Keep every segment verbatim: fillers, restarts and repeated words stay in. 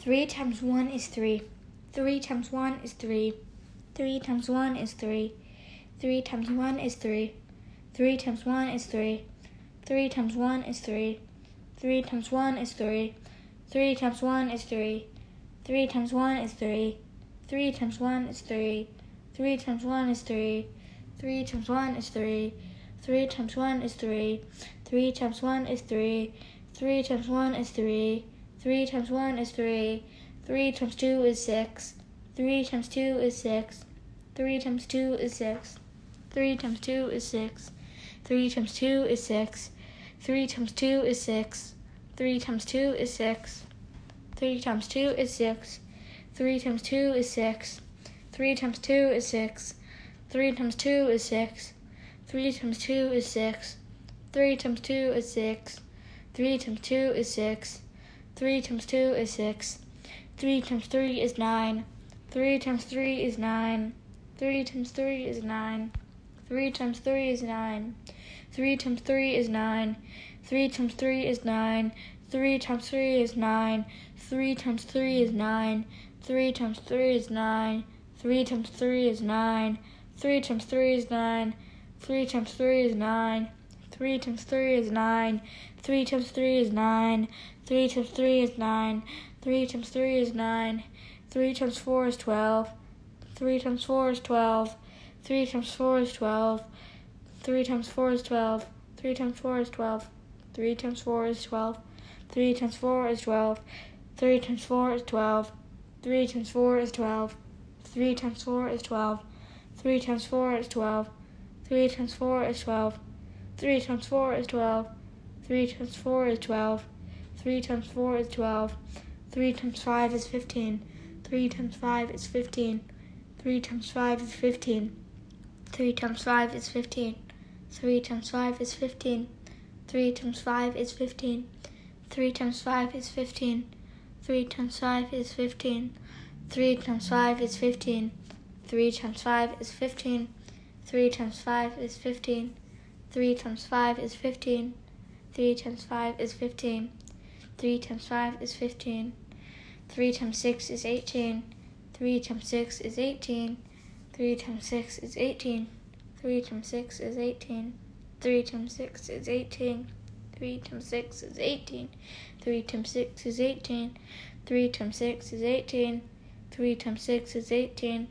Three times one is three. Three times one is three. Three times one is three. Three times one is three. Three times one is three. Three times one is three. Three times one is three. Three times one is three. Three times one is three. Three times one is three. Three times one is three. Three times one is three. Three times one is three. Three times one is three. Three times one is three. Three times one is three. Three times two is six. Three times two is six. Three times two is six. Three times two is six. Three times two is six. Three times two is six. Three times two is six. Three times two is six. Three times two is six. Three times two is six. Three times two is six. Three times two is six. Three times two is six. Three times two is six. Three times two is six. Three times three is nine. Three times three is nine. Three times three is nine. Three times three is nine. Three times three is nine. Three times three is nine. Three times three is nine. Three times three is nine. Three times three is nine. Three times three is nine. Three times three is nine. Three times three is nine. Three times three is nine. Three times three is nine. Three times three is nine. Three times three is nine. Three times four is twelve. Three times four is twelve. Three times four is twelve. Three times four is twelve. Three times four is twelve. Three times four is twelve. Three times four is twelve. Three times four is twelve. Three times four is twelve. Three times four is twelve. Three times four is twelve. Three times four is twelve. Three times four is twelve. Three times four is twelve. Three times four is twelve. Three times five is fifteen. Three times five is fifteen. Three times five is fifteen. Three times five is fifteen. Three times five is fifteen. Three times five is fifteen. Three times five is fifteen. Three times five is fifteen. Three times five is fifteen. Three times five is fifteen. Three times five is fifteen. Three times five is fifteen. Three times five is fifteen. Three times five is fifteen. Three times six is eighteen. Three times six is eighteen. Three times six is eighteen. Three times six is eighteen. Three times six is eighteen. Three times six is eighteen. Three times six is eighteen. Three times six is eighteen.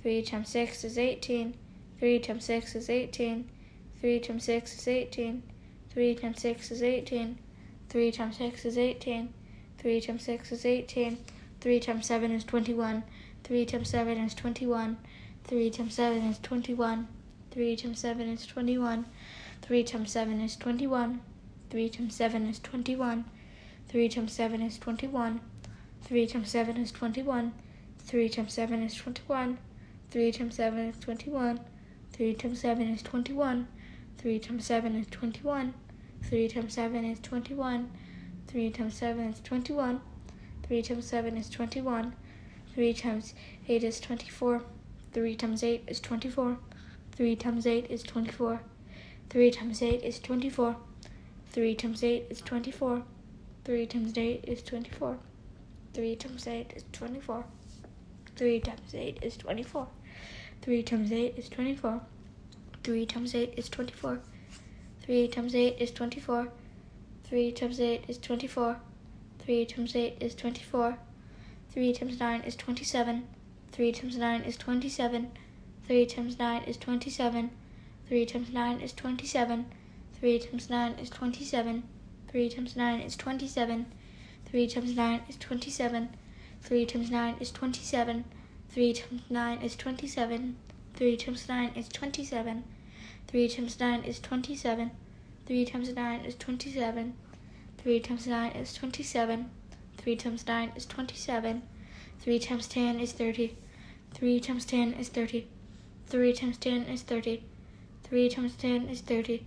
Three times six is eighteen. Three times six is eighteen. Three times six is eighteen. Three times six is eighteen. Three times six is eighteen. Three times six is eighteen. Three times six is eighteen. Three times seven is twenty-one. Three times seven is twenty-one. Three times seven is twenty-one. Three times seven is twenty-one. Three times seven is twenty-one. Three times seven is twenty-one. Three times seven is twenty-one. Three times seven is twenty-one. Three times seven is twenty-one. Three times seven is twenty-one. Three times seven is twenty-one. Three times seven is twenty-one. Three times seven is twenty-one. Three times seven is twenty-one. Three times seven is twenty-one. Three times eight is twenty-four. Three times eight is twenty-four. Three times eight is twenty-four. Three times eight is twenty-four. Three times eight is twenty-four. Three times eight is twenty-four. Three times eight is twenty-four. Three times eight is twenty-four. Three times eight is twenty-four. Three times eight is twenty-four. Three times eight is twenty-four. Three times eight is twenty-four. Three times eight is twenty-four. Three times nine is twenty-seven. Three times nine is twenty-seven. Three times nine is twenty-seven. Three times nine is twenty-seven. Three times nine is twenty-seven. Three times nine is twenty-seven. Three times nine is twenty-seven. Three times nine is twenty-seven. Three times nine is twenty-seven. Three times nine is twenty-seven. Three times nine is twenty-seven. Three times nine is twenty-seven. Three times nine is twenty-seven. Three times nine is twenty-seven. Three times ten is thirty. Three times ten is thirty. Three times ten is thirty. Three times ten is thirty.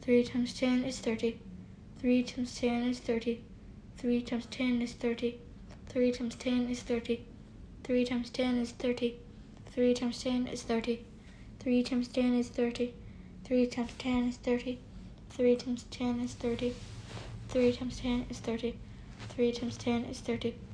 Three times ten is thirty. Three times ten is thirty. Three times ten is thirty. Three times ten is thirty. Three times ten is thirty. Three times ten is thirty. Three times ten is thirty. Three times ten is thirty. Three times ten is thirty. Three times ten is thirty. Three times ten is thirty.